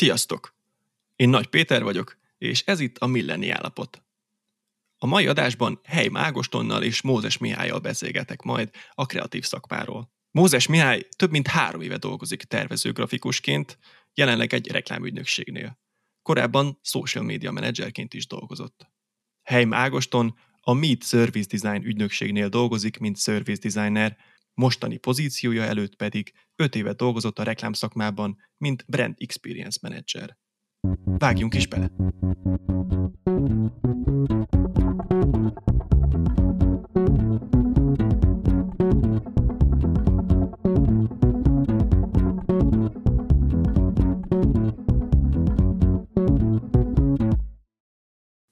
Sziasztok! Én Nagy Péter vagyok, és ez itt a Millennyi Állapot. A mai adásban Heim Ágostonnal és Mózes Mihályal beszélgetek majd a kreatív szakmáról. Mózes Mihály több mint 3 éve dolgozik tervezőgrafikusként, jelenleg egy reklámügynökségnél. Korábban social media menedzserként is dolgozott. Heim Ágoston a Meet Service Design ügynökségnél dolgozik, mint service designer, mostani pozíciója előtt pedig 5 éve dolgozott a reklámszakmában, mint brand experience manager. Vágjunk is bele!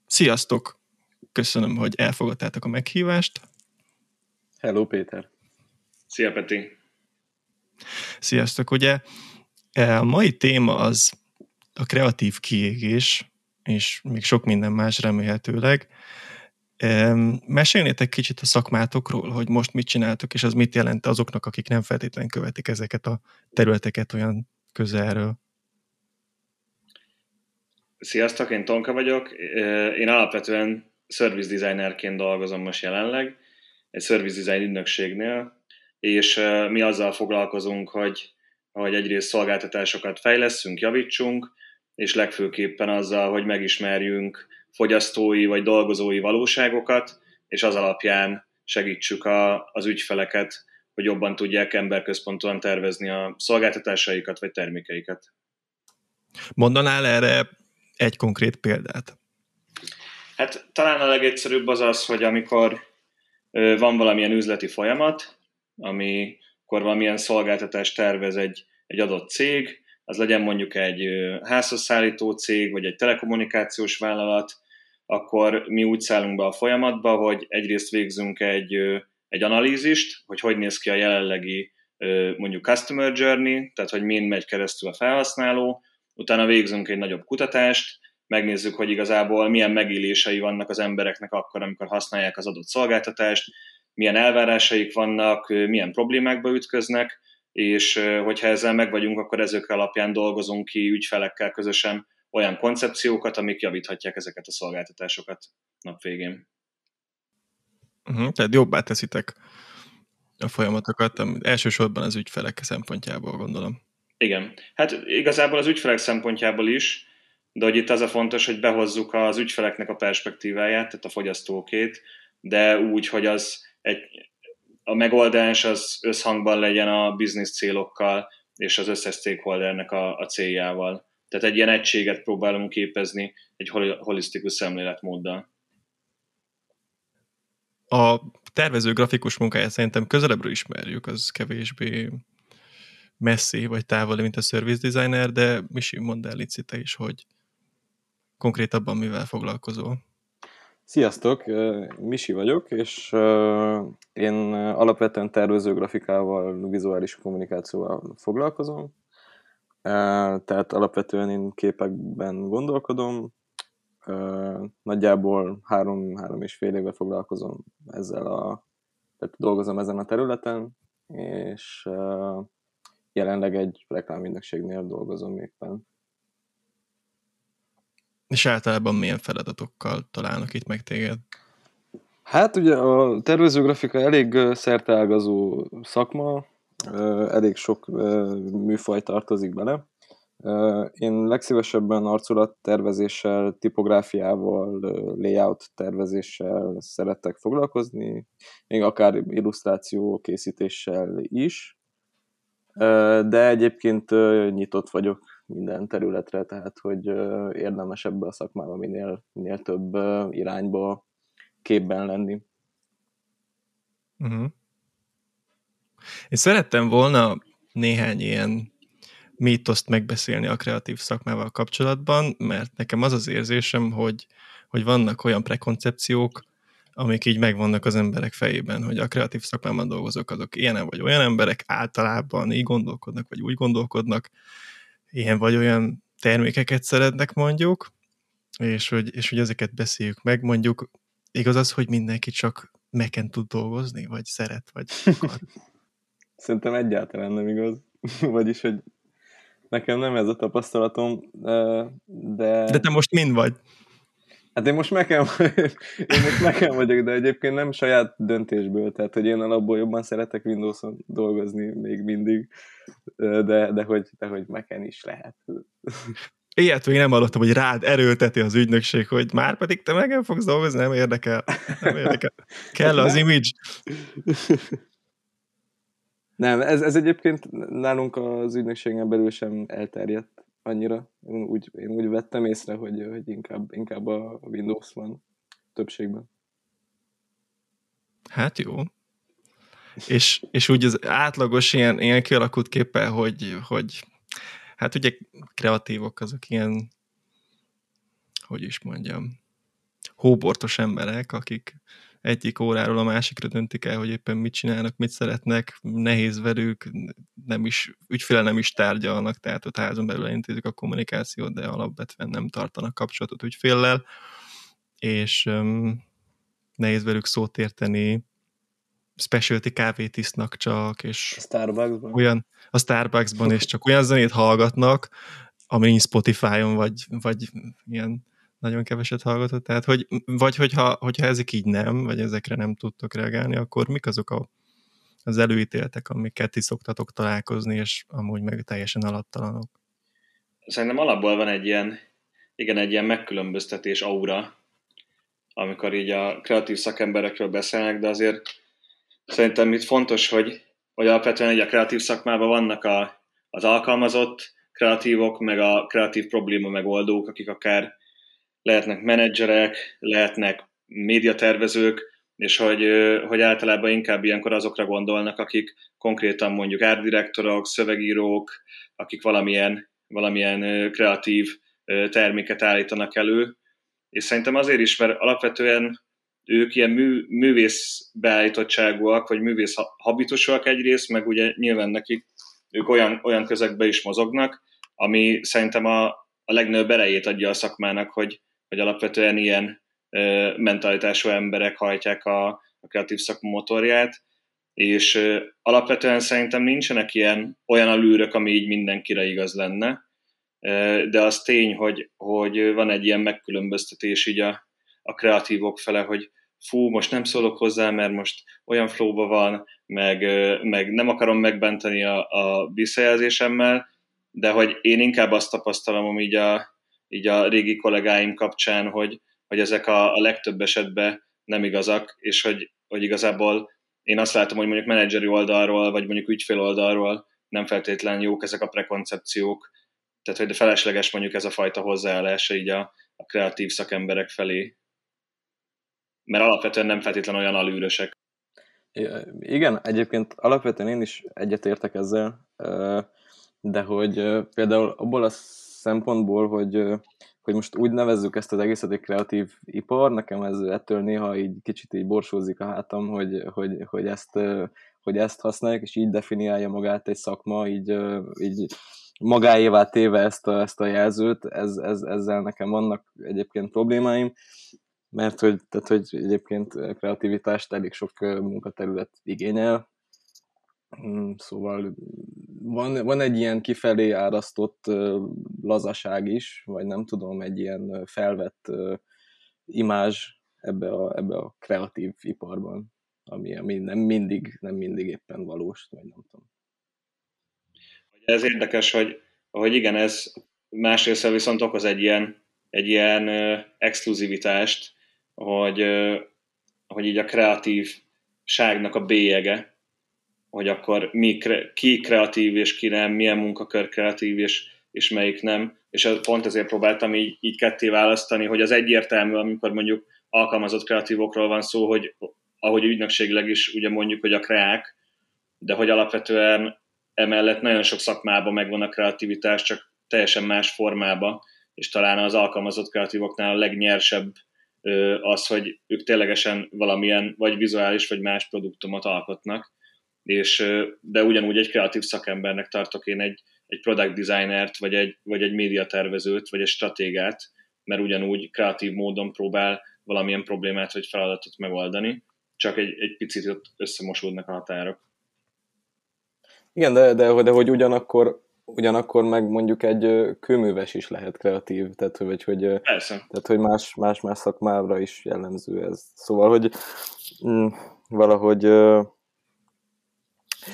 Sziasztok! Köszönöm, hogy elfogadtátok a meghívást. Hello, Péter! Szia, Peti! Sziasztok! Ugye a mai téma az a kreatív kiégés, és még sok minden más remélhetőleg. Mesélnétek kicsit a szakmátokról, hogy most mit csináltok, és az mit jelent azoknak, akik nem feltétlenül követik ezeket a területeket olyan közelről. Sziasztok, én Tonka vagyok. Én alapvetően service designerként dolgozom most jelenleg, egy service design ügynökségnél, és mi azzal foglalkozunk, hogy egyrészt szolgáltatásokat fejlesszünk, javítsunk, és legfőképpen azzal, hogy megismerjünk fogyasztói vagy dolgozói valóságokat, és az alapján segítsük az ügyfeleket, hogy jobban tudják emberközpontúan tervezni a szolgáltatásaikat vagy termékeiket. Mondanál erre egy konkrét példát? Hát talán a legegyszerűbb az, hogy amikor van valamilyen üzleti folyamat, amikor valamilyen szolgáltatást tervez egy adott cég, az legyen mondjuk egy házhozszállító cég, vagy egy telekommunikációs vállalat, akkor mi úgy szállunk be a folyamatba, hogy egyrészt végzünk egy analízist, hogy néz ki a jelenlegi mondjuk customer journey, tehát hogy min megy keresztül a felhasználó, utána végzünk egy nagyobb kutatást, megnézzük, hogy igazából milyen megélései vannak az embereknek akkor, amikor használják az adott szolgáltatást, milyen elvárásaik vannak, milyen problémákba ütköznek, és hogyha ezzel megvagyunk, akkor ezek alapján dolgozunk ki ügyfelekkel közösen olyan koncepciókat, amik javíthatják ezeket a szolgáltatásokat nap végén. Tehát jobbá teszitek a folyamatokat, elsősorban az ügyfelek szempontjából gondolom. Igen. Hát igazából az ügyfelek szempontjából is, de hogy itt az a fontos, hogy behozzuk az ügyfeleknek a perspektíváját, tehát a fogyasztókét, de úgy, hogy a megoldás az összhangban legyen a biznisz célokkal és az összes stakeholdernek a céljával. Tehát egy ilyen egységet próbálunk képezni egy holisztikus szemléletmóddal. A tervező grafikus munkáját szerintem közelebbről ismerjük, az kevésbé messzi vagy távoli, mint a service designer, de Misi, mondd el Lici, te is, hogy konkrétabban mivel foglalkozol. Sziasztok, Misi vagyok, és én alapvetően tervezőgrafikával, vizuális kommunikációval foglalkozom, tehát alapvetően én képekben gondolkodom, nagyjából 3,5 éve foglalkozom ezzel tehát dolgozom ezen a területen, és jelenleg egy reklámügynökségnél dolgozom éppen. És általában milyen feladatokkal találnak itt meg téged? Hát ugye a tervezőgrafika elég szerteágazó szakma, elég sok műfaj tartozik bele. Én legszívesebben arculattervezéssel, tipográfiával, layout tervezéssel szeretek foglalkozni, még akár illusztráció készítéssel is, de egyébként nyitott vagyok minden területre, tehát hogy érdemes ebbe a szakmába minél több irányba képben lenni. Én szerettem volna néhány ilyen mítoszt megbeszélni a kreatív szakmával kapcsolatban, mert nekem az az érzésem, hogy vannak olyan prekoncepciók, amik így megvannak az emberek fejében, hogy a kreatív szakmában dolgozók azok ilyen vagy olyan emberek, általában így gondolkodnak, vagy úgy gondolkodnak, ilyen vagy olyan termékeket szeretnek mondjuk, és hogy ezeket beszéljük meg, mondjuk igaz az, hogy mindenki csak Mac-en tud dolgozni, vagy szeret, vagy akar. Szerintem egyáltalán nem igaz. Vagyis, hogy Nekem nem ez a tapasztalatom, de... De te most mind vagy? Hát én most nekem vagyok, de egyébként nem saját döntésből, tehát hogy én alapból jobban szeretek Windows-on dolgozni még mindig, de hogy Mac-en is lehet. Ilyet még nem hallottam, hogy rád erőlteti az ügynökség, hogy már pedig te Mac-en fogsz dolgozni, nem érdekel. Kell az image. Nem, ez egyébként nálunk az ügynökségen belül sem elterjedt annyira. Én úgy vettem észre, hogy inkább a Windows van többségben. Hát jó. És úgy az átlagos ilyen kialakult képpel, hogy hát ugye kreatívok azok ilyen, hogy is mondjam, hóbortos emberek, akik egyik óráról a másikra döntik el, hogy éppen mit csinálnak, mit szeretnek, nehéz velük, ügyféllel nem is tárgyalnak, tehát ott házon belül elintézik a kommunikációt, de alapvetően nem tartanak kapcsolatot ügyféllel, és nehéz velük szót érteni, specialty kávét isznak csak, és a Starbucksban, és csak olyan zenét hallgatnak, ami nincs Spotify-on, vagy ilyen nagyon keveset hallgatott, tehát hogyha ezek így nem, vagy ezekre nem tudtok reagálni, akkor mik azok az előítéltek, amiket ti szoktatok találkozni, és amúgy meg teljesen alaptalanok? Szerintem alapból van egy ilyen megkülönböztetés aura, amikor így a kreatív szakemberekről beszélnek, de azért szerintem itt fontos, hogy alapvetően egy a kreatív szakmában vannak az alkalmazott kreatívok, meg a kreatív probléma megoldók, akik akár lehetnek menedzserek, lehetnek médiatervezők, és hogy általában inkább ilyenkor azokra gondolnak, akik konkrétan mondjuk ártdirektorok, szövegírók, akik valamilyen kreatív terméket állítanak elő. És szerintem azért is, mert alapvetően ők ilyen művész beállítottságúak, vagy művész habitusúak egyrészt, meg ugye nyilván nekik ők olyan közegbe is mozognak, ami szerintem a legnagyobb erejét adja a szakmának, hogy alapvetően ilyen mentalitású emberek hajtják a kreatív szakma motorját, és alapvetően szerintem nincsenek olyan alűrök, ami így mindenkire igaz lenne, de az tény, hogy van egy ilyen megkülönböztetés így a kreatívok fele, hogy fú, most nem szólok hozzá, mert most olyan flowba van, meg nem akarom megbenteni a visszajelzésemmel, de hogy én inkább azt tapasztalom így a régi kollégáim kapcsán, hogy ezek a legtöbb esetben nem igazak, és hogy igazából én azt látom, hogy mondjuk menedzseri oldalról, vagy mondjuk ügyfél oldalról nem feltétlenül jók ezek a prekoncepciók, tehát hogy felesleges mondjuk ez a fajta hozzáállása így a kreatív szakemberek felé, mert alapvetően nem feltétlenül olyan alűrösek. Igen, egyébként alapvetően én is egyetértek ezzel, de hogy például abból a szempontból, hogy most úgy nevezzük ezt az egészet, egy kreatív ipar, nekem ez ettől néha így kicsit így borsózik a hátam, hogy ezt használjuk, és így definiálja magát egy szakma, így magáévá téve ezt a jelzőt, ezzel nekem vannak egyébként problémáim, mert hogy egyébként kreativitást elég sok munkaterület igényel, szóval van egy ilyen kifelé árasztott lazaság is, vagy nem tudom, egy ilyen felvett imázs ebbe a kreatív iparban, ami nem mindig éppen valós, vagy nem tudom. Ez érdekes, hogy igen, ez másrészt viszont okoz egy ilyen exkluzivitást, hogy így a kreatívságnak a bélyege, hogy akkor ki kreatív és ki nem, milyen munkakör kreatív és melyik nem. És pont ezért próbáltam így ketté választani, hogy az egyértelmű, amikor mondjuk alkalmazott kreatívokról van szó, hogy ahogy ügynökségileg is ugye mondjuk, hogy a kreák, de hogy alapvetően emellett nagyon sok szakmában megvan a kreativitás, csak teljesen más formában, és talán az alkalmazott kreatívoknál a legnyersebb az, hogy ők ténylegesen valamilyen vagy vizuális, vagy más produktumot alkotnak. De ugyanúgy egy kreatív szakembernek tartok én egy product designert, vagy egy médiatervezőt, vagy egy stratégát, mert ugyanúgy kreatív módon próbál valamilyen problémát, vagy feladatot megoldani, csak egy picit ott összemosódnak a határok. Igen, de hogy ugyanakkor ugyanakkor meg mondjuk egy kőműves is lehet kreatív, tehát hogy, tehát, hogy más szakmára is jellemző ez. Szóval, hogy valahogy...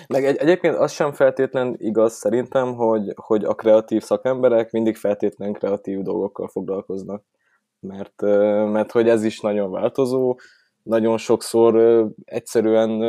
Meg egyébként az sem feltétlen igaz szerintem, hogy a kreatív szakemberek mindig feltétlen kreatív dolgokkal foglalkoznak. Mert hogy ez is nagyon változó, nagyon sokszor egyszerűen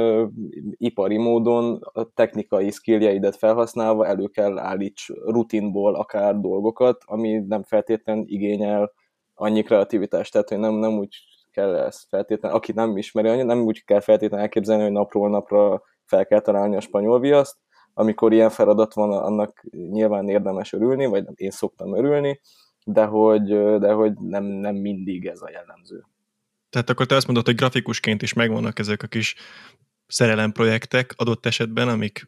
ipari módon a technikai skilljeidet felhasználva elő kell állíts rutinból akár dolgokat, ami nem feltétlen igényel annyi kreativitást, tehát hogy nem úgy kell ezt feltétlenül, aki nem ismeri annyit, nem úgy kell feltétlenül elképzelni, hogy napról napra fel kell találni a spanyol viaszt, amikor ilyen feladat van, annak nyilván érdemes örülni, vagy én szoktam örülni, de hogy nem mindig ez a jellemző. Tehát akkor te azt mondod, hogy grafikusként is megvannak ezek a kis szerelemprojektek adott esetben, amik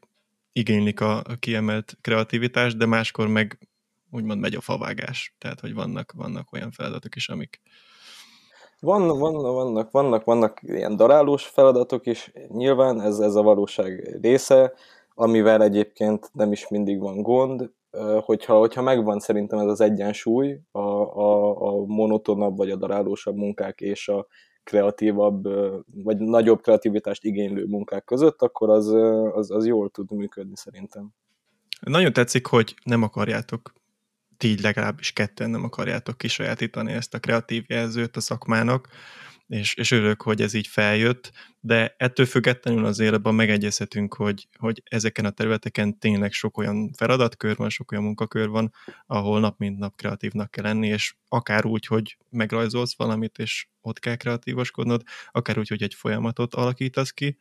igénylik a kiemelt kreativitást, de máskor meg úgymond megy a favágás. Tehát, hogy vannak olyan feladatok is, amik... Vannak ilyen darálós feladatok is, nyilván ez a valóság része, amivel egyébként nem is mindig van gond, hogyha megvan szerintem ez az egyensúly, a monotonabb vagy a darálósabb munkák és a kreatívabb, vagy nagyobb kreativitást igénylő munkák között, akkor az jól tud működni szerintem. Nagyon tetszik, hogy nem akarjátok, így legalábbis ketten nem akarjátok kisajátítani ezt a kreatív jelzőt a szakmának, és örülök, hogy ez így feljött, de ettől függetlenül azért abban megegyezhetünk, hogy ezeken a területeken tényleg sok olyan feladatkör van, sok olyan munkakör van, ahol nap mint nap kreatívnak kell lenni, és akár úgy, hogy megrajzolsz valamit, és ott kell kreatívoskodnod, akár úgy, hogy egy folyamatot alakítasz ki,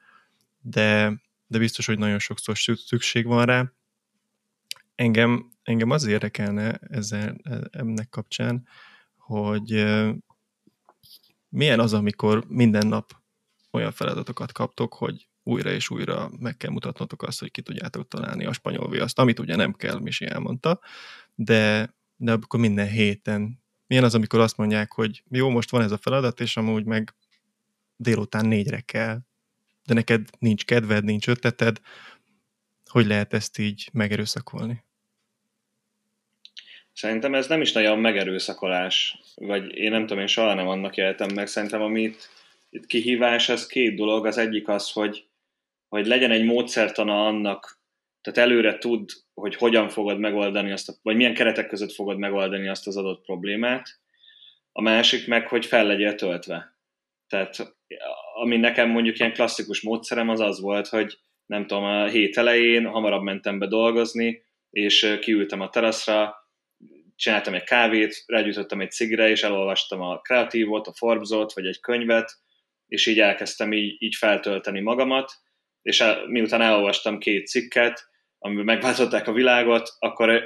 de biztos, hogy nagyon sokszor szükség van rá. Engem az érdekelne ennek kapcsán, hogy milyen az, amikor minden nap olyan feladatokat kaptok, hogy újra és újra meg kell mutatnotok azt, hogy ki tudjátok találni a spanyol viaszt, amit ugye nem kell, Misi elmondta, de akkor minden héten. Milyen az, amikor azt mondják, hogy jó, most van ez a feladat, és amúgy meg délután 4-re kell, de neked nincs kedved, nincs ötleted, hogy lehet ezt így megerőszakolni? Szerintem ez nem is nagyon megerőszakolás, vagy én nem tudom, én soha nem annak éltem meg. Szerintem amit itt kihívás, ez két dolog. Az egyik az, hogy legyen egy módszertana annak, tehát előre tudd, hogy hogyan fogod megoldani vagy milyen keretek között fogod megoldani azt az adott problémát. A másik meg, hogy fel legyél töltve. Tehát ami nekem mondjuk ilyen klasszikus módszerem az volt, hogy nem tudom, a hét elején hamarabb mentem be dolgozni, és kiültem a teraszra, csináltam egy kávét, rágyújtottam egy cigire, és elolvastam a kreatívot, a Forbes-ot, vagy egy könyvet, és így elkezdtem így feltölteni magamat, és miután elolvastam 2 cikket, amiben megváltották a világot,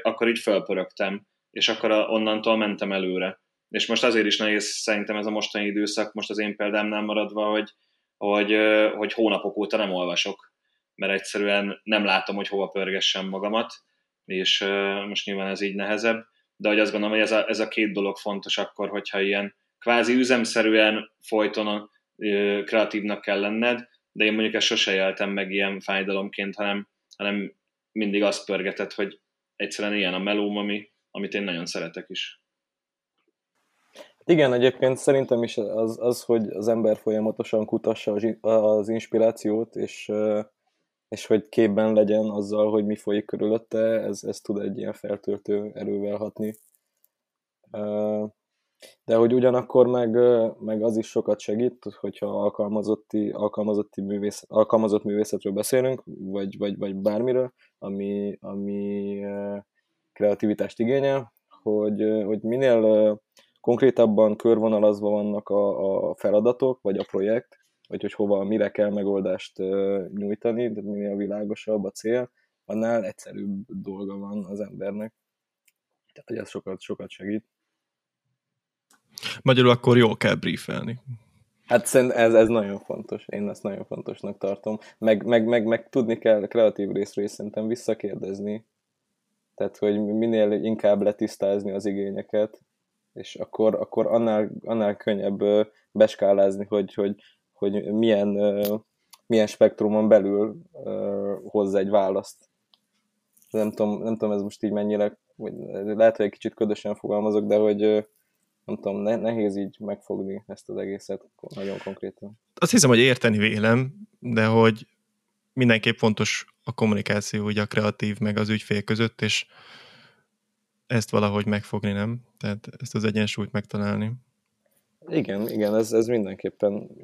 akkor így fölpörögtem, és akkor onnantól mentem előre. És most azért is nehéz szerintem ez a mostani időszak, most az én példámnál maradva, hogy hónapok óta nem olvasok, mert egyszerűen nem látom, hogy hova pörgessem magamat, és most nyilván ez így nehezebb, de hogy azt gondolom, hogy ez a két dolog fontos akkor, hogyha ilyen kvázi üzemszerűen folyton kreatívnak kell lenned, de én mondjuk ezt sose éltem meg ilyen fájdalomként, hanem mindig azt pörgetett, hogy egyszerűen ilyen a melóm, amit én nagyon szeretek is. Igen, egyébként szerintem is az hogy az ember folyamatosan kutassa az inspirációt, és hogy képben legyen azzal, hogy mi folyik körülötte, ez tud egy ilyen feltöltő erővel hatni. De hogy ugyanakkor meg az is sokat segít, hogyha alkalmazott művészetről beszélünk, vagy bármiről, ami kreativitást igényel, hogy minél konkrétabban körvonalazva vannak a feladatok, vagy a projekt, vagy hogy mire kell megoldást nyújtani, tehát minél világosabb a cél, annál egyszerűbb dolga van az embernek. Tehát, hogy ez sokat segít. Magyarul akkor jól kell briefelni. Hát szerintem ez nagyon fontos. Én ezt nagyon fontosnak tartom. Meg tudni kell kreatív részről is szerintem visszakérdezni. Tehát, hogy minél inkább letisztázni az igényeket, és akkor annál könnyebb beskálázni, hogy milyen spektrumon belül hoz egy választ. nem tudom, ez most így mennyire, vagy lehet, hogy egy kicsit ködösen fogalmazok, de hogy nem tudom, nehéz így megfogni ezt az egészet nagyon konkrétan. Azt hiszem, hogy érteni vélem, de hogy mindenképp fontos a kommunikáció, ugye a kreatív meg az ügyfél között, és ezt valahogy megfogni, nem? Tehát ezt az egyensúlyt megtalálni. Igen, ez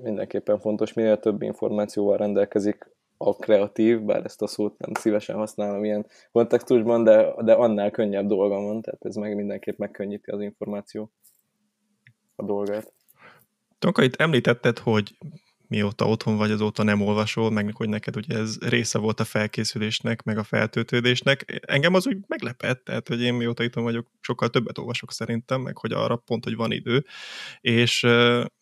mindenképpen fontos. Minél több információval rendelkezik a kreatív, bár ezt a szót nem szívesen használom ilyen kontextusban, de annál könnyebb dolga van, tehát ez meg mindenképp megkönnyíti az információ a dolgát. Tonka, itt említetted, hogy mióta otthon vagy, azóta nem olvasol, meg hogy neked ugye ez része volt a felkészülésnek, meg a feltöltődésnek. Engem az úgy meglepett, tehát hogy én mióta itthon vagyok, sokkal többet olvasok szerintem, meg hogy arra pont, hogy van idő, és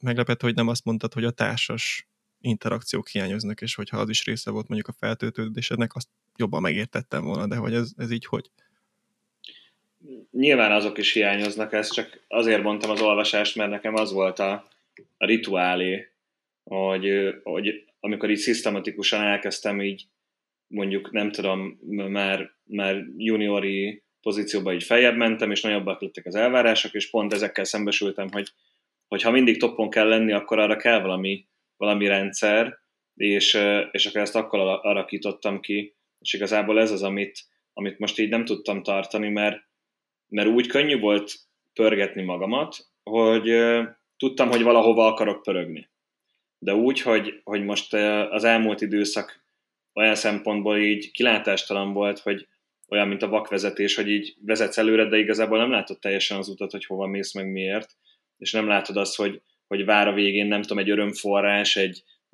meglepett, hogy nem azt mondtad, hogy a társas interakciók hiányoznak, és hogyha az is része volt mondjuk a feltöltődésednek, azt jobban megértettem volna, de hogy ez így hogy? Nyilván azok is hiányoznak, ezt csak azért mondtam az olvasást, mert nekem az volt a rituálé, hogy amikor így szisztematikusan elkezdtem így, mondjuk nem tudom, már juniori pozícióba így feljebb mentem, és nagyobbak lettek az elvárások, és pont ezekkel szembesültem, hogy ha mindig toppon kell lenni, akkor arra kell valami rendszer, és akkor ezt akkor alakítottam ki, és igazából ez az, amit most így nem tudtam tartani, mert úgy könnyű volt pörgetni magamat, hogy tudtam, hogy valahova akarok pörögni. De úgy, hogy most az elmúlt időszak olyan szempontból így kilátástalan volt, hogy olyan, mint a vakvezetés, hogy így vezetsz előre, de igazából nem látod teljesen az utat, hogy hova mész, meg miért, és nem látod azt, hogy vár a végén, nem tudom, egy örömforrás,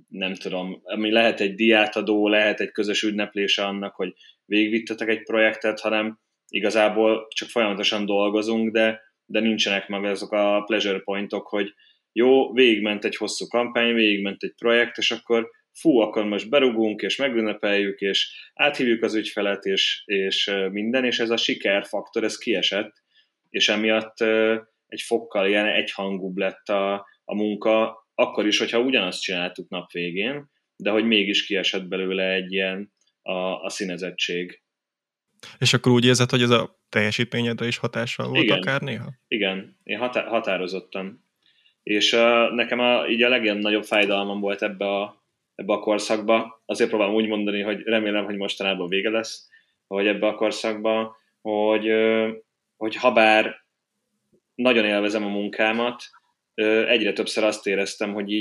nem tudom, ami lehet egy diátadó, lehet egy közös ünneplése annak, hogy végigvittetek egy projektet, hanem igazából csak folyamatosan dolgozunk, de nincsenek meg azok a pleasure pointok, hogy jó, végigment egy hosszú kampány, végigment egy projekt, és akkor akkor most berugunk, és megünnepeljük, és áthívjuk az ügyfelet, és minden, és ez a sikerfaktor, ez kiesett, és emiatt egy fokkal ilyen egyhangúbb lett a munka, akkor is, hogyha ugyanazt csináltuk nap végén, de hogy mégis kiesett belőle egy ilyen a színezettség. És akkor úgy érzed, hogy ez a teljesítményedre is hatással volt, igen, akár néha? Igen, én határozottan. És nekem így a legnagyobb fájdalmam volt ebbe a korszakba, azért próbálom úgy mondani, hogy remélem, hogy mostanában vége lesz, hogy ebbe a korszakba, hogy habár nagyon élvezem a munkámat, egyre többször azt éreztem, hogy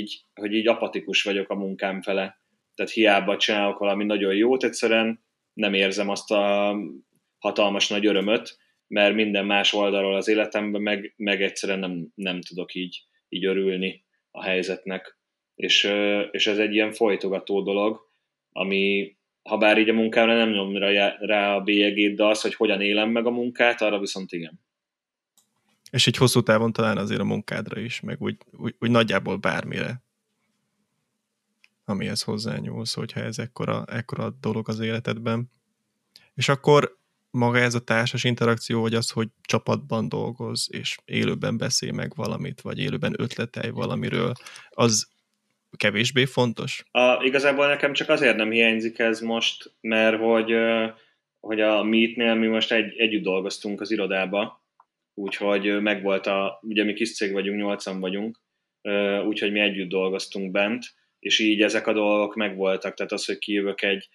így apatikus vagyok a munkám fele. Tehát hiába csinálok valami nagyon jót, egyszerűen nem érzem azt a hatalmas nagy örömöt, mert minden más oldalról az életemben meg egyszerűen nem tudok így örülni a helyzetnek. És ez egy ilyen folytogató dolog, ami habár így a munkámra nem nyom rá a bélyegét, de az, hogy hogyan élem meg a munkát, arra viszont igen. És így hosszú távon talán azért a munkádra is, meg úgy nagyjából bármire, amihez hozzányúlsz, hogyha ez ekkora dolog az életedben. És akkor maga ez a társas interakció, vagy az, hogy csapatban dolgoz, és élőben beszél meg valamit, vagy élőben ötletelj valamiről, az kevésbé fontos? Igazából nekem csak azért nem hiányzik ez most, mert hogy a Meetnél mi most együtt dolgoztunk az irodába, úgyhogy megvolt ugye mi kis cég vagyunk, 8-an vagyunk, úgyhogy mi együtt dolgoztunk bent, és így ezek a dolgok megvoltak, tehát az, hogy kijövök egy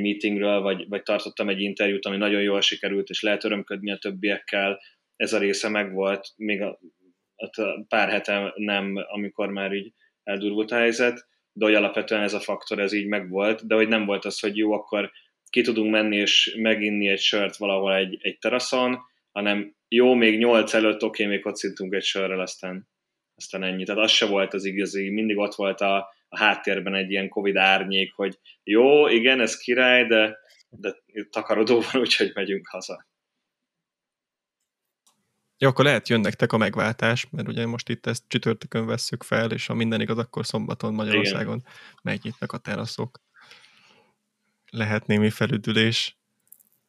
meetingről, vagy tartottam egy interjút, ami nagyon jól sikerült, és lehet örömködni a többiekkel, ez a része megvolt, még a pár hete nem, amikor már így eldurvult a helyzet, de hogy alapvetően ez a faktor, ez így megvolt, de hogy nem volt az, hogy jó, akkor ki tudunk menni és meginni egy sört valahol egy teraszon, hanem jó, még 8 előtt, oké, még kocintunk egy sörrel, aztán ennyi. Tehát az se volt az igazi, mindig ott volt a háttérben egy ilyen Covid árnyék, hogy jó, igen, ez király, de takarodó van, úgyhogy megyünk haza. Ja, akkor lehet jön nektek a megváltás, mert ugye most itt ezt csütörtökön vesszük fel, és ha minden igaz, akkor szombaton Magyarországon igen, megnyitnak a teraszok. Lehet némi felüdülés.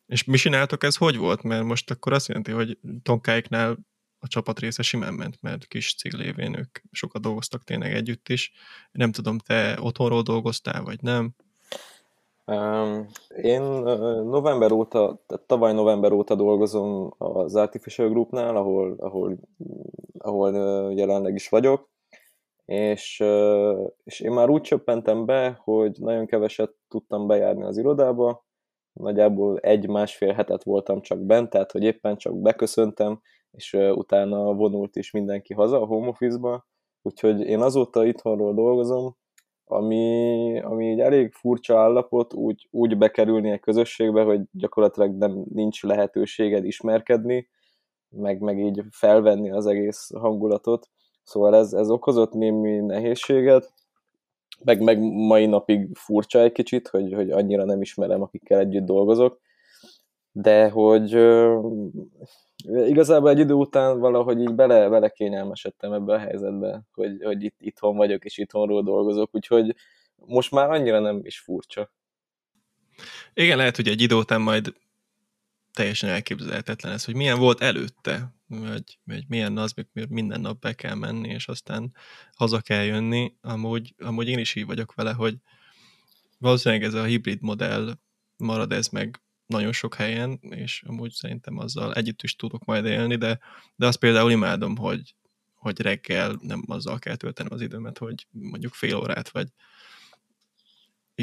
És mi csináltok, ez hogy volt? Mert most akkor azt jelenti, hogy Tonkáiknál a csapat része simán ment, mert kis cég lévén ők sokat dolgoztak tényleg együtt is. Nem tudom, te otthonról dolgoztál, vagy nem? Én november óta, tehát tavaly november óta dolgozom az Artificial Groupnál, ahol jelenleg is vagyok, és én már úgy csöppentem be, hogy nagyon keveset tudtam bejárni az irodába, nagyjából 1-1,5 hetet voltam csak bent, tehát hogy éppen csak beköszöntem, és utána vonult is mindenki haza a home office-ba, úgyhogy én azóta itthonról dolgozom, ami egy elég furcsa állapot, úgy bekerülni a közösségbe, hogy gyakorlatilag nincs lehetőséged ismerkedni, meg így felvenni az egész hangulatot. Szóval ez okozott némi nehézséget, meg mai napig furcsa egy kicsit, hogy annyira nem ismerem, akikkel együtt dolgozok, de hogy igazából egy idő után valahogy így bele kényelmesedtem ebbe a helyzetbe, hogy itthon vagyok és itthonról dolgozok, úgyhogy most már annyira nem is furcsa. Igen, lehet, hogy egy idő után majd teljesen elképzelhetetlen ez, hogy milyen volt előtte, vagy milyen az, mikor minden nap be kell menni, és aztán haza kell jönni. Amúgy én is így vagyok vele, hogy valószínűleg ez a hibrid modell marad ez meg nagyon sok helyen, és amúgy szerintem azzal együtt is tudok majd élni, de azt például imádom, hogy reggel nem azzal kell töltenem az időmet, hogy mondjuk fél órát, vagy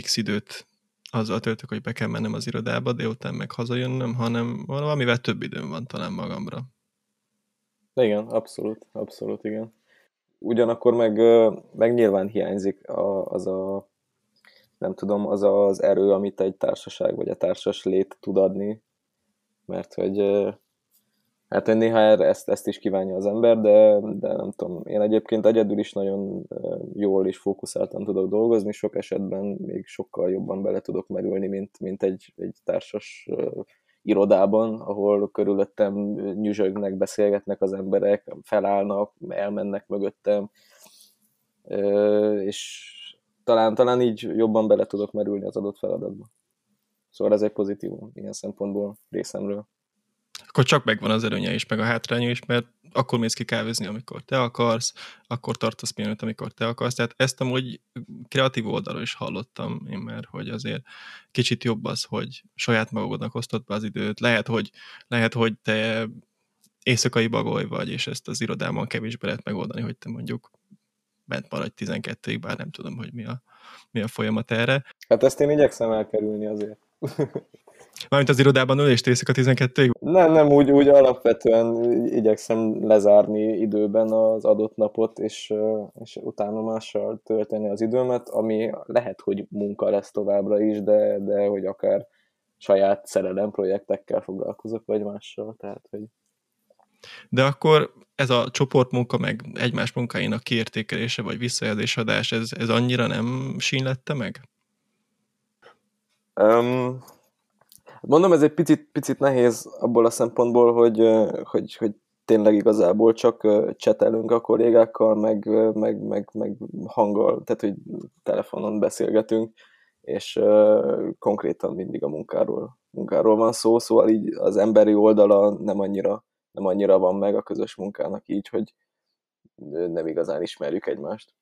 x időt azzal töltök, hogy be kell mennem az irodába, délután meg hazajönnöm, hanem valamivel több időm van talán magamra. Igen, abszolút igen. Ugyanakkor meg nyilván hiányzik az az erő, amit egy társaság vagy a társas lét tud adni, mert hogy hát néha ezt is kívánja az ember, de nem tudom, én egyébként egyedül is nagyon jól és fókuszáltan tudok dolgozni, sok esetben még sokkal jobban bele tudok merülni, mint egy társas irodában, ahol körülöttem nyüzsögnek, beszélgetnek az emberek, felállnak, elmennek mögöttem, és talán így jobban bele tudok merülni az adott feladatba. Szóval ez egy pozitív ilyen szempontból részemről. Akkor csak megvan az előnye is, meg a hátránya is, mert akkor mész ki kávézni, amikor te akarsz, akkor tartasz pihenőt, amikor te akarsz. Tehát ezt amúgy kreatív oldalról is hallottam én már, hogy azért kicsit jobb az, hogy saját magadnak osztod be az időt. Lehet, hogy te éjszakai bagoly vagy, és ezt az irodában kevésbé lehet megoldani, hogy te mondjuk bent maradj 12-ig, bár nem tudom, hogy mi a folyamat erre. Hát ezt én igyekszem elkerülni azért. Mármint az irodában ülést észik a 12-ig? Nem, úgy alapvetően igyekszem lezárni időben az adott napot, és utána mással tölteni az időmet, ami lehet, hogy munka lesz továbbra is, de hogy akár saját szerelem projektekkel foglalkozok, vagy mással, tehát hogy... De akkor ez a csoportmunka, meg egymás munkáinak kiértékelése, vagy visszajelzésadás, ez annyira nem sínlette meg? Mondom, ez egy picit nehéz abból a szempontból, hogy tényleg igazából csak csetelünk a kollégákkal, meg hanggal, tehát hogy telefonon beszélgetünk, és konkrétan mindig a munkáról van szó, szóval így az emberi oldala nem annyira van meg a közös munkának így, hogy nem igazán ismerjük egymást.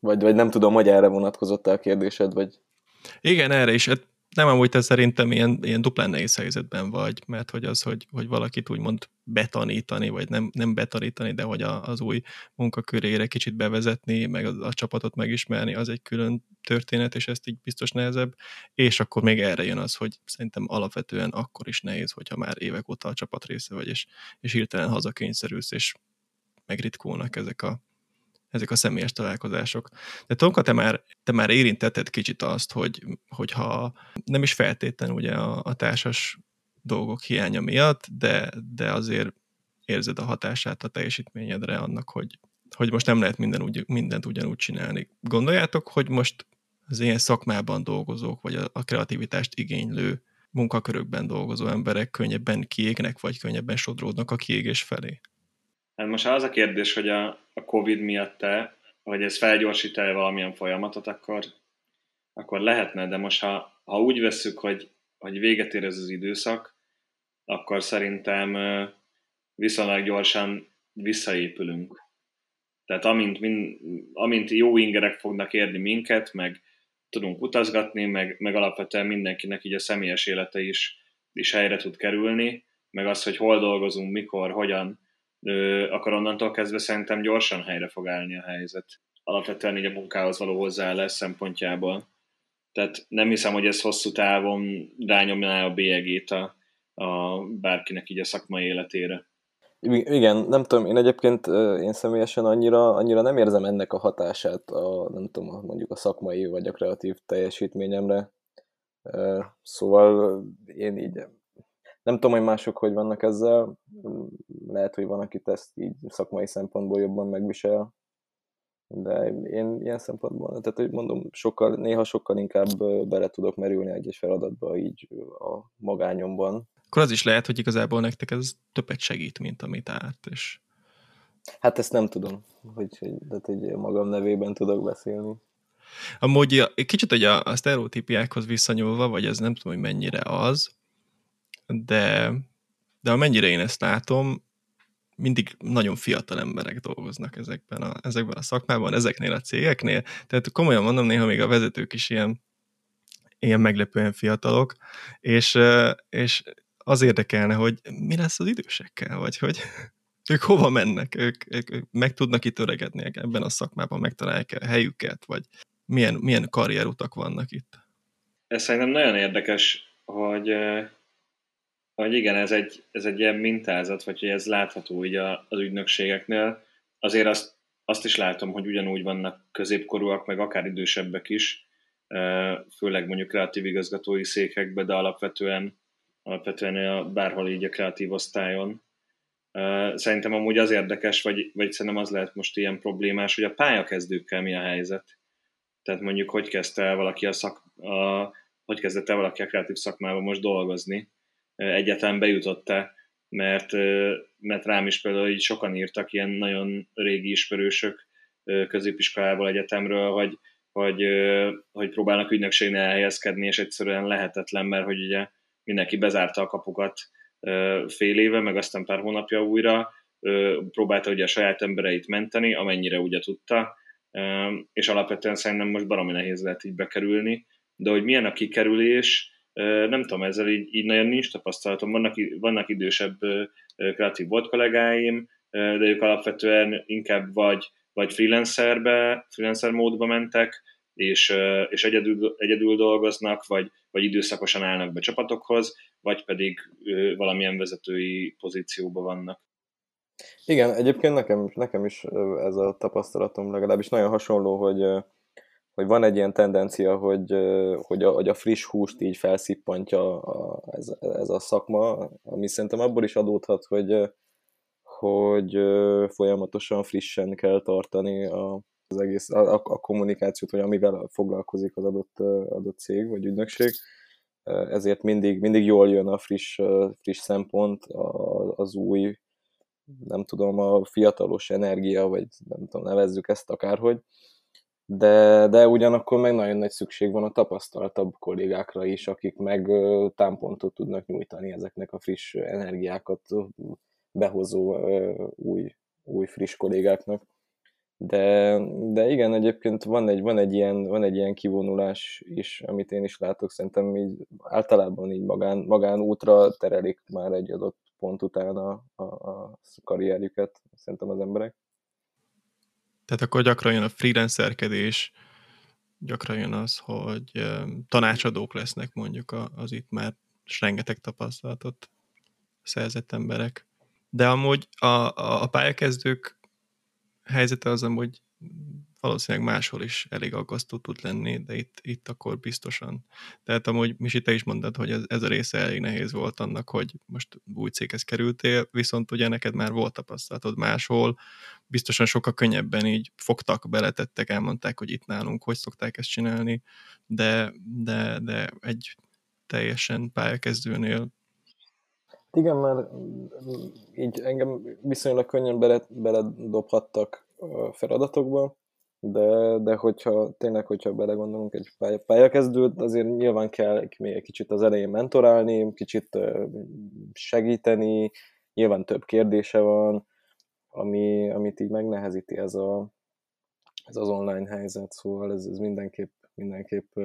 Vagy nem tudom, hogy erre vonatkozott a kérdésed, vagy... Igen, erre is. Nem amúgy te szerintem ilyen duplán nehéz helyzetben vagy, mert hogy az, hogy valakit úgymond betanítani, vagy nem betanítani, de hogy az új munkakörére kicsit bevezetni, meg a csapatot megismerni, az egy külön történet, és ezt így biztos nehezebb. És akkor még erre jön az, hogy szerintem alapvetően akkor is nehéz, hogyha már évek óta a csapat része vagy, és hirtelen hazakényszerülsz, és megritkulnak ezek a személyes találkozások. De Tomka, te már érintetted kicsit azt, hogyha nem is feltétlenül ugye a társas dolgok hiánya miatt, de azért érzed a hatását a teljesítményedre annak, hogy most nem lehet mindent ugyanúgy csinálni. Gondoljátok, hogy most az ilyen szakmában dolgozók, vagy a kreativitást igénylő munkakörökben dolgozó emberek könnyebben kiégnek, vagy könnyebben sodródnak a kiégés felé? Hát most az a kérdés, hogy a Covid miatt-e, vagy ez felgyorsít-e valamilyen folyamatot, akkor lehetne, de most ha úgy vesszük, hogy véget ér ez az időszak, akkor szerintem viszonylag gyorsan visszaépülünk. Tehát amint jó ingerek fognak érni minket, meg tudunk utazgatni, meg alapvetően mindenkinek így a személyes élete is helyre tud kerülni, meg az, hogy hol dolgozunk, mikor, hogyan, akkor onnantól kezdve szerintem gyorsan helyre fog állni a helyzet. Alapvetően így a munkához való hozzáállás szempontjából. Tehát nem hiszem, hogy ez hosszú távon rányomná a bélyegét a bárkinek így a szakmai életére. Igen, nem tudom, én személyesen annyira nem érzem ennek a hatását mondjuk a szakmai vagy a kreatív teljesítményemre. Szóval én így nem tudom, hogy mások hogy vannak ezzel. Lehet, hogy van, akit ezt így szakmai szempontból jobban megvisel. De én ilyen szempontból, tehát hogy mondom, néha sokkal inkább bele tudok merülni egyes feladatba így a magányomban. Akkor az is lehet, hogy igazából nektek ez többet segít, mint amit árt, és... Hát ezt nem tudom, hogy magam nevében tudok beszélni. Amúgy kicsit hogy a sztereotípiákhoz visszanyúlva, vagy ez nem tudom, hogy mennyire az, de amennyire én ezt látom, mindig nagyon fiatal emberek dolgoznak ezekben a szakmában, ezeknél a cégeknél. Tehát komolyan mondom, néha még a vezetők is ilyen meglepően fiatalok, és az érdekelne, hogy mi lesz az idősekkel, vagy hogy ők hova mennek, ők meg tudnak itt öregedni ebben a szakmában, megtalálják a helyüket, vagy milyen karrierutak vannak itt. Ez szerintem nagyon érdekes, hogy igen, ez egy ilyen mintázat, vagy hogy ez látható így az ügynökségeknél. Azért azt is látom, hogy ugyanúgy vannak középkorúak, meg akár idősebbek is, főleg mondjuk kreatív igazgatói székekben, de alapvetően bárhol így a kreatív osztályon. Szerintem amúgy az érdekes, vagy szerintem az lehet most ilyen problémás, hogy a pályakezdőkkel mi a helyzet. Tehát mondjuk, hogy kezdett el valaki a kreatív szakmában most dolgozni, egyáltalán bejutott-e, mert rám is például így sokan írtak ilyen nagyon régi ismerősök középiskolából, egyetemről, hogy próbálnak ügynökségnél elhelyezkedni, és egyszerűen lehetetlen, mert hogy ugye mindenki bezárta a kapukat fél éve, meg aztán pár hónapja újra, próbálta ugye a saját embereit menteni, amennyire ugye tudta, és alapvetően szerintem most baromi nehéz lehet így bekerülni, de hogy milyen a kikerülés, nem tudom, ezzel így nagyon nincs tapasztalatom. Vannak idősebb kreatív volt kollégáim, de ők alapvetően inkább vagy freelancer módba mentek, és egyedül dolgoznak, vagy időszakosan állnak be csapatokhoz, vagy pedig valamilyen vezetői pozícióban vannak. Igen, egyébként nekem is ez a tapasztalatom legalábbis nagyon hasonló, hogy van egy ilyen tendencia, hogy a friss húst így felszippantja ez a szakma, ami szerintem abból is adódhat, hogy folyamatosan frissen kell tartani az egész, a kommunikációt, vagy amivel foglalkozik az adott cég vagy ügynökség. Ezért mindig jól jön a friss szempont, az új, nem tudom, a fiatalos energia, vagy nem tudom, nevezzük ezt akárhogy. De ugyanakkor meg nagyon nagy szükség van a tapasztaltabb kollégákra is, akik meg támpontot tudnak nyújtani ezeknek a friss energiákat behozó új friss kollégáknak. De igen, egyébként van egy ilyen kivonulás is, amit én is látok, szerintem így általában így magán útra terelik már egy adott pont után a karrierjüket, szerintem az emberek. Tehát akkor gyakran jön a freelancerkedés, gyakran jön az, hogy tanácsadók lesznek mondjuk az itt már rengeteg tapasztalatot szerzett emberek. De amúgy a pályakezdők helyzete az amúgy valószínűleg máshol is elég aggasztó tud lenni, de itt akkor biztosan. Tehát amúgy, Misi, te is mondtad, hogy ez a része elég nehéz volt annak, hogy most új céghez kerültél, viszont ugye neked már volt tapasztalatod máshol, biztosan sokkal könnyebben így fogtak, beletettek, elmondták, hogy itt nálunk hogy szokták ezt csinálni, de egy teljesen pályakezdőnél. Igen, mert így engem viszonylag könnyen beledobhattak a feladatokba, de hogyha belegondolunk egy pályakezdőt, azért nyilván kell még egy kicsit az elején mentorálni, kicsit segíteni, nyilván több kérdése van, amit így megnehezíti ez az online helyzet, szóval ez mindenképp mindenképp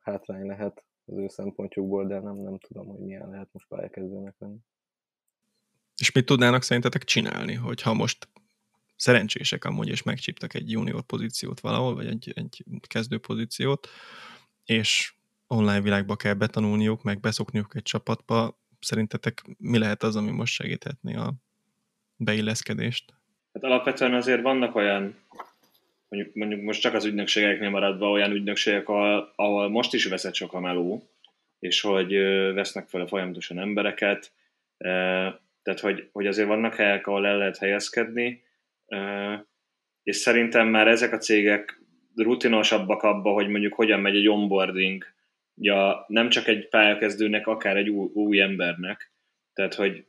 hátrány lehet az ő szempontjukból, de nem tudom, hogy milyen lehet most pályakezdőnek lenni. És mit tudnának szerintetek csinálni, hogyha most szerencsések amúgy, és megcsíptek egy junior pozíciót valahol, vagy egy kezdő pozíciót, és online világba kell betanulniuk, meg beszokniuk egy csapatba. Szerintetek mi lehet az, ami most segíthetné a beilleszkedést? Hát alapvetően azért vannak olyan, mondjuk most csak az ügynökségeknél maradva, olyan ügynökségek, ahol most is veszett sok a meló, és hogy vesznek fel folyamatosan embereket, tehát hogy azért vannak helyek, ahol el lehet helyezkedni, és szerintem már ezek a cégek rutinosabbak abba, hogy mondjuk hogyan megy egy onboarding, ja, nem csak egy pályakezdőnek, akár egy új embernek, tehát hogy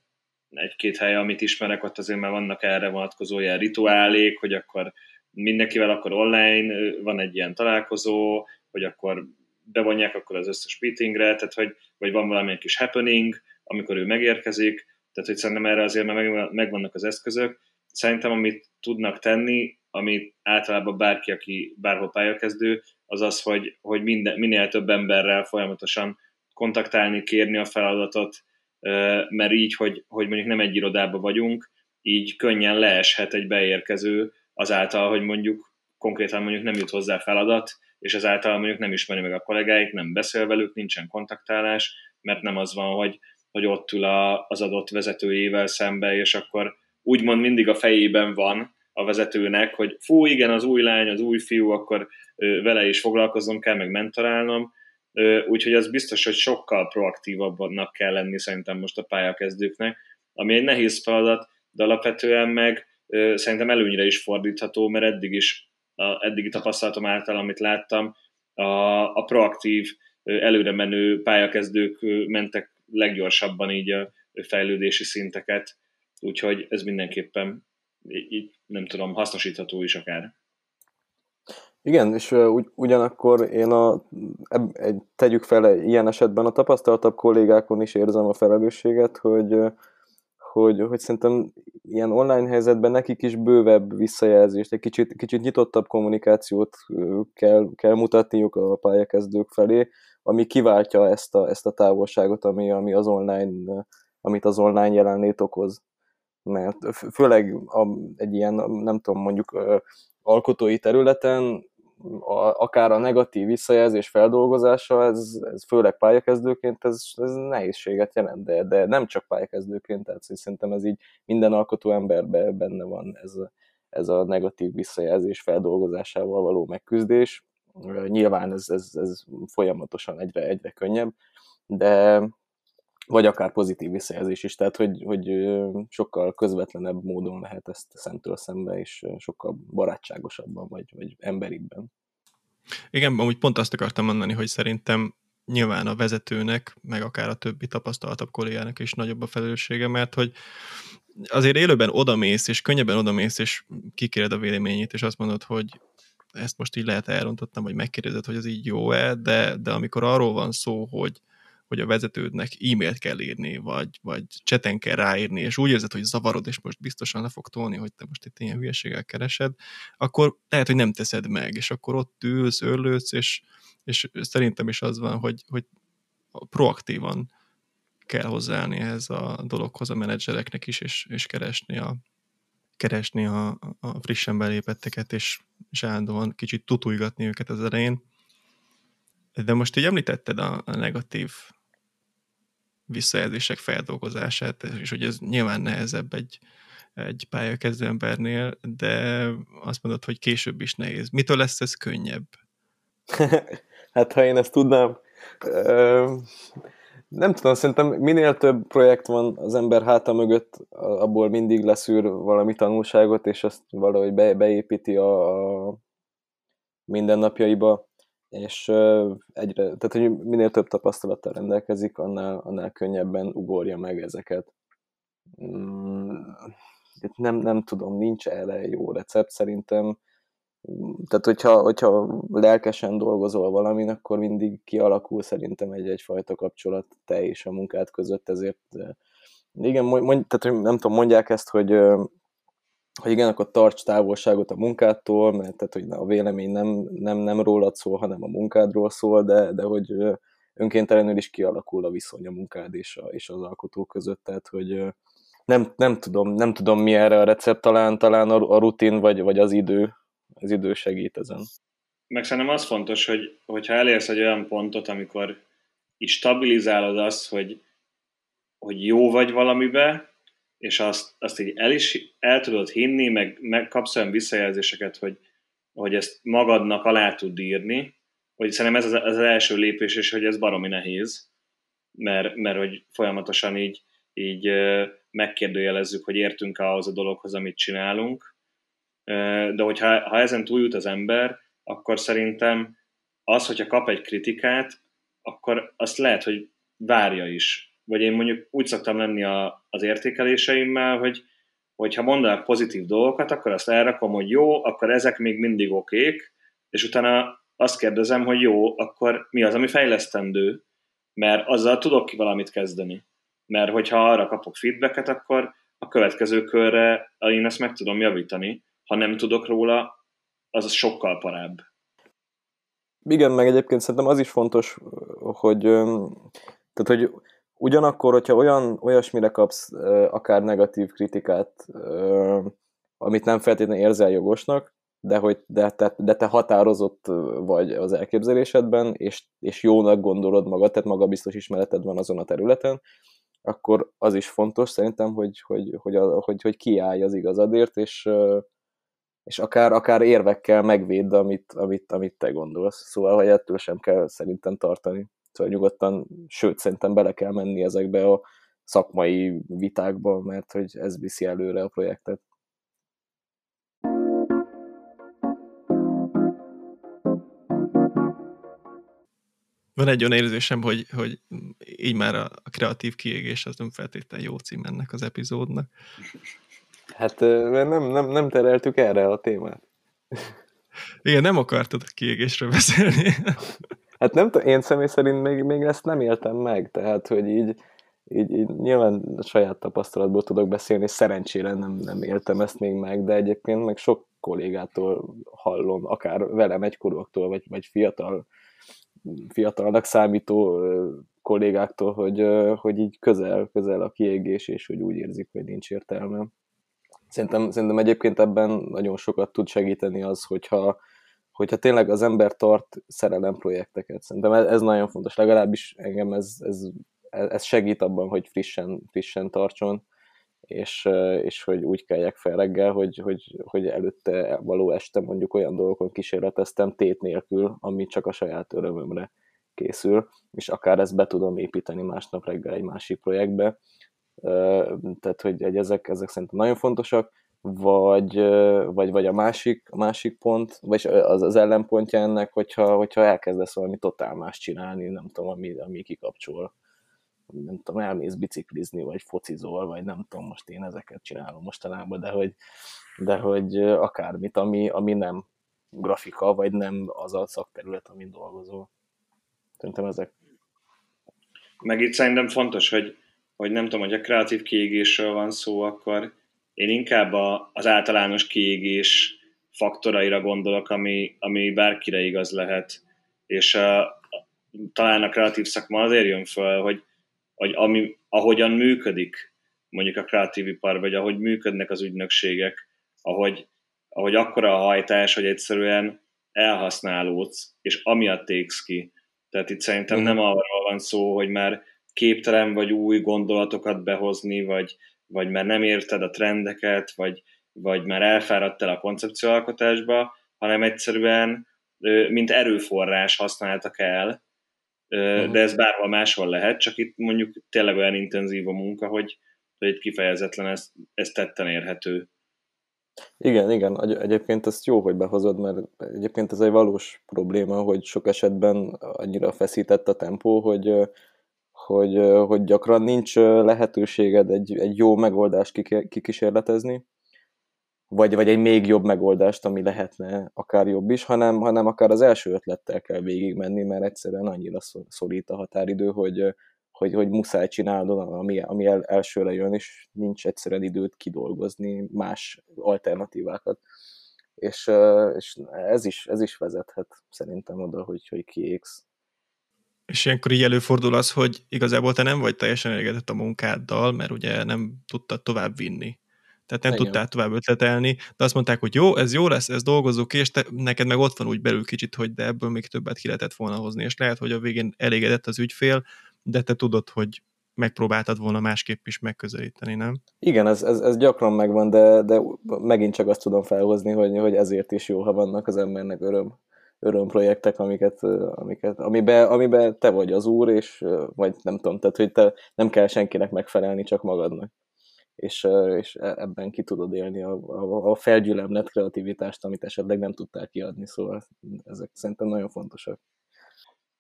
egy-két hely, amit ismerek, ott azért már vannak erre vonatkozó ilyen rituálék, hogy akkor mindenkivel akkor online van egy ilyen találkozó, hogy akkor bevonják akkor az összes meetingre, tehát hogy vagy van valamilyen kis happening, amikor ő megérkezik, tehát hogy szerintem erre azért már megvannak az eszközök. Szerintem amit tudnak tenni, amit általában bárki, aki bárhol pályakezdő, az az, hogy minél több emberrel folyamatosan kontaktálni, kérni a feladatot, mert így, hogy mondjuk nem egy irodában vagyunk, így könnyen leeshet egy beérkező azáltal, hogy mondjuk konkrétan mondjuk nem jut hozzá feladat, és azáltal mondjuk nem ismeri meg a kollégáit, nem beszél velük, nincsen kontaktálás, mert nem az van, hogy ott ül az adott vezetőjével szembe, és akkor úgymond mindig a fejében van a vezetőnek, hogy fú, igen, az új lány, az új fiú, akkor vele is foglalkoznom kell, meg mentorálnom, úgyhogy az biztos, hogy sokkal proaktívabbnak kell lenni szerintem most a pályakezdőknek, ami egy nehéz feladat, de alapvetően meg szerintem előnyre is fordítható, mert eddig is, a eddigi tapasztalatom által, amit láttam, a proaktív, előre menő pályakezdők mentek leggyorsabban így a fejlődési szinteket, úgyhogy ez mindenképpen így, nem tudom, hasznosítható is akár. Igen, és ugyanakkor én tegyük fel ilyen esetben a tapasztaltabb kollégákon is érzem a felelősséget, hogy szerintem ilyen online helyzetben nekik is bővebb visszajelzést, egy kicsit nyitottabb kommunikációt kell mutatniuk a pályakezdők felé, ami kiváltja ezt a távolságot, ami az online, amit az online jelenlét okoz. Mert főleg egy ilyen, nem tudom, mondjuk alkotói területen akár a negatív visszajelzés feldolgozása, ez főleg pályakezdőként, ez nehézséget jelent, de nem csak pályakezdőként, tehát szerintem ez így minden alkotó emberben benne van ez a negatív visszajelzés feldolgozásával való megküzdés. Nyilván ez folyamatosan egyre könnyebb, de vagy akár pozitív visszajelzés is, tehát hogy sokkal közvetlenebb módon lehet ezt szemtől szembe, és sokkal barátságosabban, vagy emberibben. Igen, amúgy pont azt akartam mondani, hogy szerintem nyilván a vezetőnek, meg akár a többi tapasztaltabb kollégának is nagyobb a felelőssége, mert hogy azért élőben odamész, és könnyebben odamész, és kikéred a véleményét, és azt mondod, hogy ezt most így lehet elrontottam, vagy megkérdezed, hogy ez így jó-e, de amikor arról van szó, hogy a vezetődnek e-mailt kell írni, vagy cseten kell ráírni, és úgy érzed, hogy zavarod, és most biztosan le fog tolni, hogy te most itt ilyen hülyeséggel keresed, akkor lehet, hogy nem teszed meg, és akkor ott ülsz, örlődsz, és szerintem is az van, hogy proaktívan kell hozzáállni ehhez a dologhoz a menedzsereknek is, és keresni a frissen belépetteket, és állandóan kicsit tutújgatni őket az elején. De most így említetted a negatív visszajelzések feldolgozását, és hogy ez nyilván nehezebb egy pályakezdő embernél, de azt mondod, hogy később is nehéz. Mitől lesz ez könnyebb? Hát ha én ezt tudnám, nem tudom, szerintem minél több projekt van az ember háta mögött, abból mindig leszűr valami tanulságot, és azt valahogy beépíti a mindennapjaiba, és tehát, hogy minél több tapasztalattal rendelkezik, annál könnyebben ugorja meg ezeket. Nem tudom, nincs erre jó recept szerintem. Tehát, hogyha lelkesen dolgozol valamin, akkor mindig kialakul szerintem egyfajta kapcsolat te és a munkád között, ezért igen, tehát, nem tudom, mondják ezt, hogy ha igen, akkor tarts távolságot a munkától, mert tehát, hogy a vélemény nem rólad szól, hanem a munkádról szól, de hogy önkéntelenül is kialakul a viszony a munkád és az alkotó között, tehát hogy nem tudom mi erre a recept, talán a rutin vagy az idő segít ezen. Meg szerintem az fontos, hogy ha elérsz egy olyan pontot, amikor is stabilizálod azt, hogy jó vagy valamibe, és azt így el tudod hinni, meg kapsz olyan visszajelzéseket, hogy ezt magadnak alá tud írni, hogy szerintem ez az első lépés, és hogy ez baromi nehéz, mert hogy folyamatosan így megkérdőjelezzük, hogy értünk ahhoz a dologhoz, amit csinálunk, de hogyha ezen túljut az ember, akkor szerintem az, hogyha kap egy kritikát, akkor azt lehet, hogy várja is. Vagy én mondjuk úgy szoktam lenni az értékeléseimmel, hogy ha mondanak pozitív dolgokat, akkor azt elrakom, hogy jó, akkor ezek még mindig okék, és utána azt kérdezem, hogy jó, akkor mi az, ami fejlesztendő, mert azzal tudok ki valamit kezdeni. Mert hogyha arra kapok feedbacket, akkor a következő körre én ezt meg tudom javítani. Ha nem tudok róla, az sokkal parább. Igen, meg egyébként szerintem az is fontos, hogy ugyanakkor, hogyha olyasmire kapsz akár negatív kritikát, amit nem feltétlenül érzel jogosnak, de te határozott vagy az elképzelésedben, és jónak gondolod magad, tehát magabiztos ismereted van azon a területen, akkor az is fontos szerintem, hogy kiállj az igazadért, és akár érvekkel megvédd, amit te gondolsz. Szóval, hogy ettől sem kell szerintem tartani. Szóval nyugodtan, sőt, szerintem bele kell menni ezekbe a szakmai vitákba, mert hogy ez viszi előre a projektet. Van egy olyan érzésem, hogy így már a kreatív kiégés az nem feltétlenül jó cím ennek az epizódnak. Hát nem tereltük erre a témát. Igen, nem akartad a kiégésről beszélni. Hát nem tudom, én személy szerint még ezt nem éltem meg, tehát hogy így nyilván a saját tapasztalatból tudok beszélni, és szerencsére nem éltem ezt még meg, de egyébként meg sok kollégától hallom, akár velem egykorúaktól, vagy fiatalnak számító kollégáktól, hogy így közel a kiégés, és hogy úgy érzik, hogy nincs értelme. Szerintem egyébként ebben nagyon sokat tud segíteni az, hogyha tényleg az ember tart szerelemprojekteket. Szerintem ez nagyon fontos, legalábbis engem ez segít abban, hogy frissen tartson, és hogy úgy keljek fel reggel, hogy előtte való este mondjuk olyan dolgokon kísérleteztem tét nélkül, ami csak a saját örömömre készül, és akár ezt be tudom építeni másnap reggel egy másik projektbe. Tehát, hogy ezek szerintem nagyon fontosak, vagy a másik pont, vagy az ellenpontja ennek, hogyha elkezdesz valami totál más csinálni, nem tudom, ami kikapcsol, nem tudom, elmész biciklizni, vagy focizol, vagy nem tudom, most én ezeket csinálom mostanában, de hogy akármit, ami nem grafika, vagy nem az a szakterület, amin dolgozol. Szerintem ezek. Meg itt szerintem fontos, hogy nem tudom, hogy a kreatív kiégésről van szó, akkor én inkább az általános kiégés faktoraira gondolok, ami bárkire igaz lehet, és talán a kreatív szakma azért jön föl, hogy ahogyan működik mondjuk a kreatív ipar, vagy ahogy működnek az ügynökségek, ahogy akkora a hajtás, hogy egyszerűen elhasználódsz, és amiatt égsz ki. Tehát itt szerintem nem arról van szó, hogy már képtelen vagy új gondolatokat behozni, vagy már nem érted a trendeket, vagy már elfáradtál a koncepcióalkotásba, hanem egyszerűen mint erőforrás használtak el, de ez bárhol máshol lehet, csak itt mondjuk tényleg olyan intenzív a munka, hogy itt kifejezetlen ez tetten érhető. Igen, egyébként ezt jó, hogy behozod, mert egyébként ez egy valós probléma, hogy sok esetben annyira feszített a tempó, hogy gyakran nincs lehetőséged egy jó megoldást kikísérletezni, vagy egy még jobb megoldást, ami lehetne akár jobb is, hanem akár az első ötlettel kell végigmenni, mert egyszerűen annyira szorít a határidő, hogy hogy muszáj csinálnod, ami elsőre jön, és nincs egyszerűen időt kidolgozni más alternatívákat. És ez is vezethet szerintem oda, hogy kiégsz. És ilyenkor így előfordul az, hogy igazából te nem vagy teljesen elégedett a munkáddal, mert ugye nem tudtad tovább vinni. Tehát nem tudtál tovább ötletelni, de azt mondták, hogy jó, ez jó lesz, ez dolgozzuk ki, és neked meg ott van úgy belül kicsit, hogy de ebből még többet ki lehetett volna hozni, és lehet, hogy a végén elégedett az ügyfél, de te tudod, hogy megpróbáltad volna másképp is megközelíteni, nem? Igen, ez gyakran megvan, de megint csak azt tudom felhozni, hogy ezért is jó, ha vannak az embernek öröm projektek, amiben te vagy az úr, és vagy nem tudom, tehát hogy te nem kell senkinek megfelelni, csak magadnak. És ebben ki tudod élni a felgyülemlett kreativitást, amit esetleg nem tudtál kiadni, szóval ezek szerintem nagyon fontosak.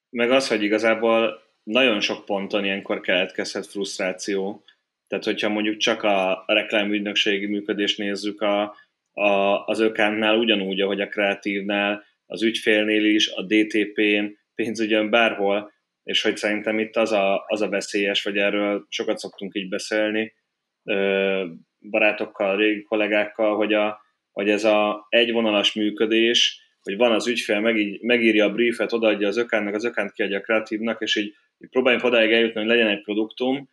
Meg az, hogy igazából nagyon sok ponton ilyenkor keletkezhet frusztráció, tehát hogyha mondjuk csak a reklámügynökségi működést nézzük az ÖK-nál ugyanúgy, ahogy a kreatívnál, az ügyfélnél is, a DTP-n, pénzügyön, bárhol, és hogy szerintem itt az a veszélyes, vagy erről sokat szoktunk így beszélni, barátokkal, régi kollégákkal, hogy ez a egyvonalas működés, hogy van az ügyfél, megírja a briefet, odaadja az ökánnak, az ökánt kiadja a kreatívnak, és így próbáljunk odáig eljutni, hogy legyen egy produktum,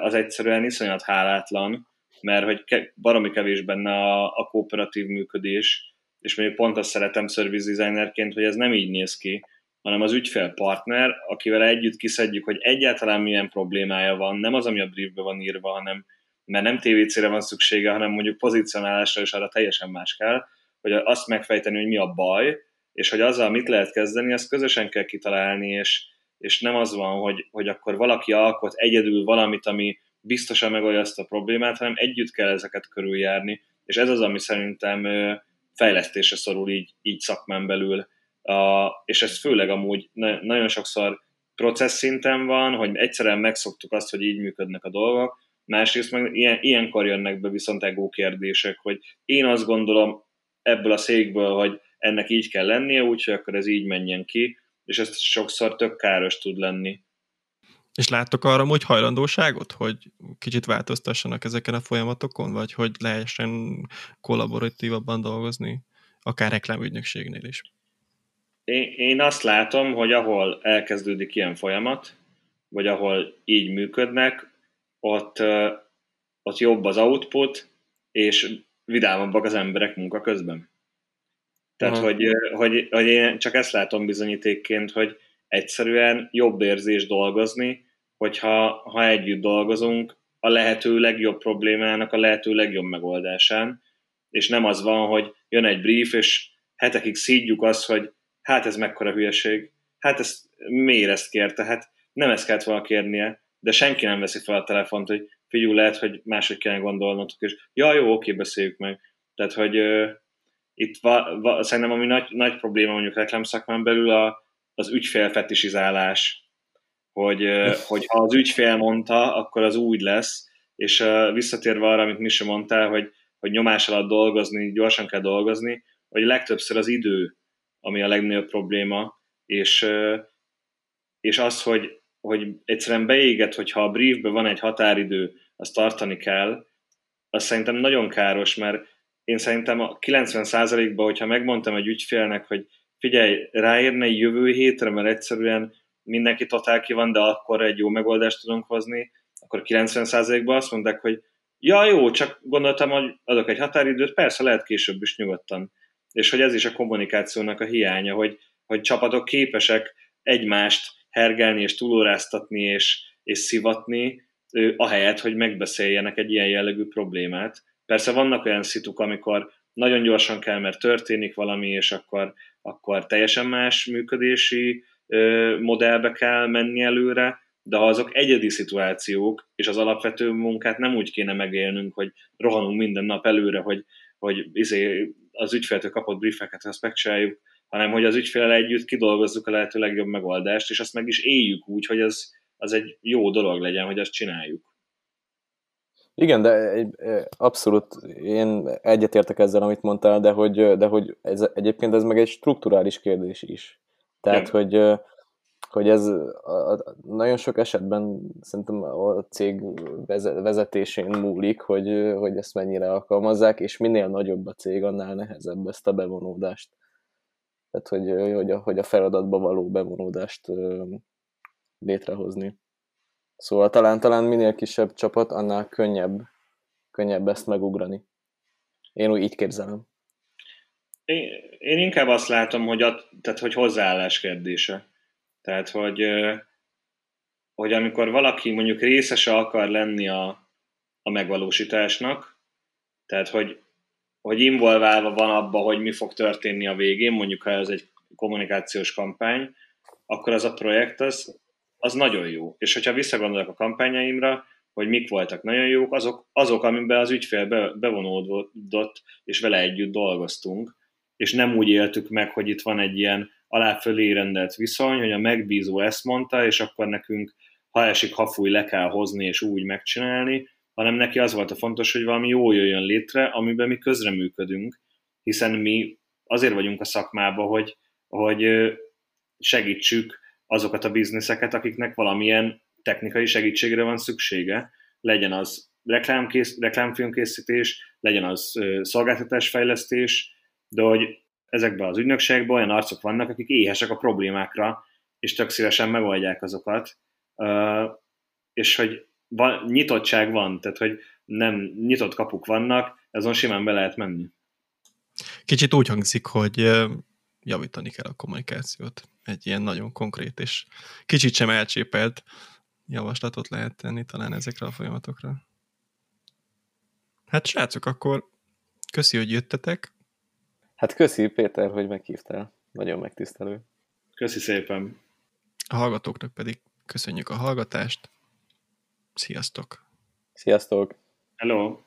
az egyszerűen iszonyat hálátlan, mert hogy baromi kevés benne a kooperatív működés, és mondjuk pont azt szeretem service designerként, hogy ez nem így néz ki, hanem az ügyfélpartner, akivel együtt kiszedjük, hogy egyáltalán milyen problémája van, nem az, ami a briefben van írva, hanem mert nem TVC-re van szüksége, hanem mondjuk pozícionálásra, és arra teljesen más kell, hogy azt megfejteni, hogy mi a baj, és hogy azzal mit lehet kezdeni, azt közösen kell kitalálni, és nem az van, hogy akkor valaki alkot egyedül valamit, ami biztosan megoldja azt a problémát, hanem együtt kell ezeket körüljárni, és ez az, ami szerintem fejlesztésre szorul így szakmán belül, és ez főleg amúgy nagyon sokszor processz szinten van, hogy egyszerűen megszoktuk azt, hogy így működnek a dolgok, másrészt meg ilyenkor jönnek be viszont ego kérdések, hogy én azt gondolom ebből a székből, hogy ennek így kell lennie, úgyhogy akkor ez így menjen ki, és ez sokszor tök káros tud lenni. És láttok arra amúgy hajlandóságot, hogy kicsit változtassanak ezeken a folyamatokon, vagy hogy lehessen kollaboratívabban dolgozni, akár reklámügynökségnél is? Én azt látom, hogy ahol elkezdődik ilyen folyamat, vagy ahol így működnek, ott jobb az output, és vidámabbak az emberek munka közben. Tehát, hogy én csak ezt látom bizonyítékként, hogy egyszerűen jobb érzés dolgozni, hogyha együtt dolgozunk a lehető legjobb problémának a lehető legjobb megoldásán, és nem az van, hogy jön egy brief, és hetekig szídjuk azt, hogy hát ez mekkora hülyeség, hát ez miért ezt kérte, hát nem ezt kellett volna kérnie, de senki nem veszi fel a telefont, hogy figyelj, lehet, hogy máshogy kellene gondolnotok, és ja, jó, oké, beszéljük meg. Tehát, hogy itt szerintem ami nagy probléma mondjuk reklámszakmán belül az ügyfél fetisizálás, hogy ha az ügyfél mondta, akkor az úgy lesz, és visszatérve arra, amit Misi mondtál, hogy nyomás alatt dolgozni, gyorsan kell dolgozni, hogy legtöbbször az idő, ami a legnagyobb probléma, és az, hogy egyszerűen beéget, hogyha a briefben van egy határidő, azt tartani kell, az szerintem nagyon káros, mert én szerintem a 90%-ban, hogyha megmondtam egy ügyfélnek, hogy figyelj, ráérne jövő hétre, mert egyszerűen mindenki totál ki van, de akkor egy jó megoldást tudunk hozni, akkor 90%-ban azt mondták, hogy ja, jó, csak gondoltam, hogy adok egy határidőt, persze lehet később is nyugodtan. És hogy ez is a kommunikációnak a hiánya, hogy csapatok képesek egymást hergelni és túlóráztatni és szivatni, ahelyett, hogy megbeszéljenek egy ilyen jellegű problémát. Persze vannak olyan szituk, amikor nagyon gyorsan kell, mert történik valami, és akkor teljesen más működési modellbe kell menni előre, de ha azok egyedi szituációk, és az alapvető munkát nem úgy kéne megélnünk, hogy rohanunk minden nap előre, hogy az ügyféltől kapott briefeket, azt megcsináljuk, hanem hogy az ügyféllel együtt kidolgozzuk a lehető legjobb megoldást, és azt meg is éljük úgy, hogy az egy jó dolog legyen, hogy azt csináljuk. Igen, de abszolút én egyetértek ezzel, amit mondtál, de hogy ez, egyébként ez meg egy strukturális kérdés is. Tehát, hogy hogy ez nagyon sok esetben szerintem a cég vezetésén múlik, hogy ezt mennyire alkalmazzák, és minél nagyobb a cég, annál nehezebb ezt a bevonódást. Tehát, hogy a feladatba való bevonódást létrehozni. Szóval talán minél kisebb csapat, annál könnyebb ezt megugrani. Én úgy így képzelem. Én inkább azt látom, hogy hozzáállás kérdése. Tehát, hogy amikor valaki mondjuk részese akar lenni a megvalósításnak, tehát, hogy involválva van abba, hogy mi fog történni a végén, mondjuk ha ez egy kommunikációs kampány, akkor az a projekt az nagyon jó. És hogyha visszagondolok a kampányaimra, hogy mik voltak nagyon jók, azok amiben az ügyfél bevonódott, és vele együtt dolgoztunk, és nem úgy éltük meg, hogy itt van egy ilyen alá-fölé rendelt viszony, hogy a megbízó ezt mondta, és akkor nekünk, ha esik, ha fúj, le kell hozni, és úgy megcsinálni, hanem neki az volt a fontos, hogy valami jó jöjjön létre, amiben mi közreműködünk, hiszen mi azért vagyunk a szakmában, hogy segítsük azokat a bizniszeket, akiknek valamilyen technikai segítségre van szüksége, legyen az reklámfilmkészítés, legyen az szolgáltatásfejlesztés, de hogy ezekben az ügynökségben olyan arcok vannak, akik éhesek a problémákra, és tök szívesen megoldják azokat, és hogy nyitottság van, tehát hogy nem nyitott kapuk vannak, azon simán be lehet menni. Kicsit úgy hangzik, hogy javítani kell a kommunikációt. Egy ilyen nagyon konkrét és kicsit sem elcsépelt javaslatot lehet tenni talán ezekre a folyamatokra. Hát srácok, akkor köszi, hogy jöttetek. Hát köszi, Péter, hogy meghívtál. Nagyon megtisztelő. Köszi szépen. A hallgatóknak pedig köszönjük a hallgatást. Sziasztok! Sziasztok! Hello!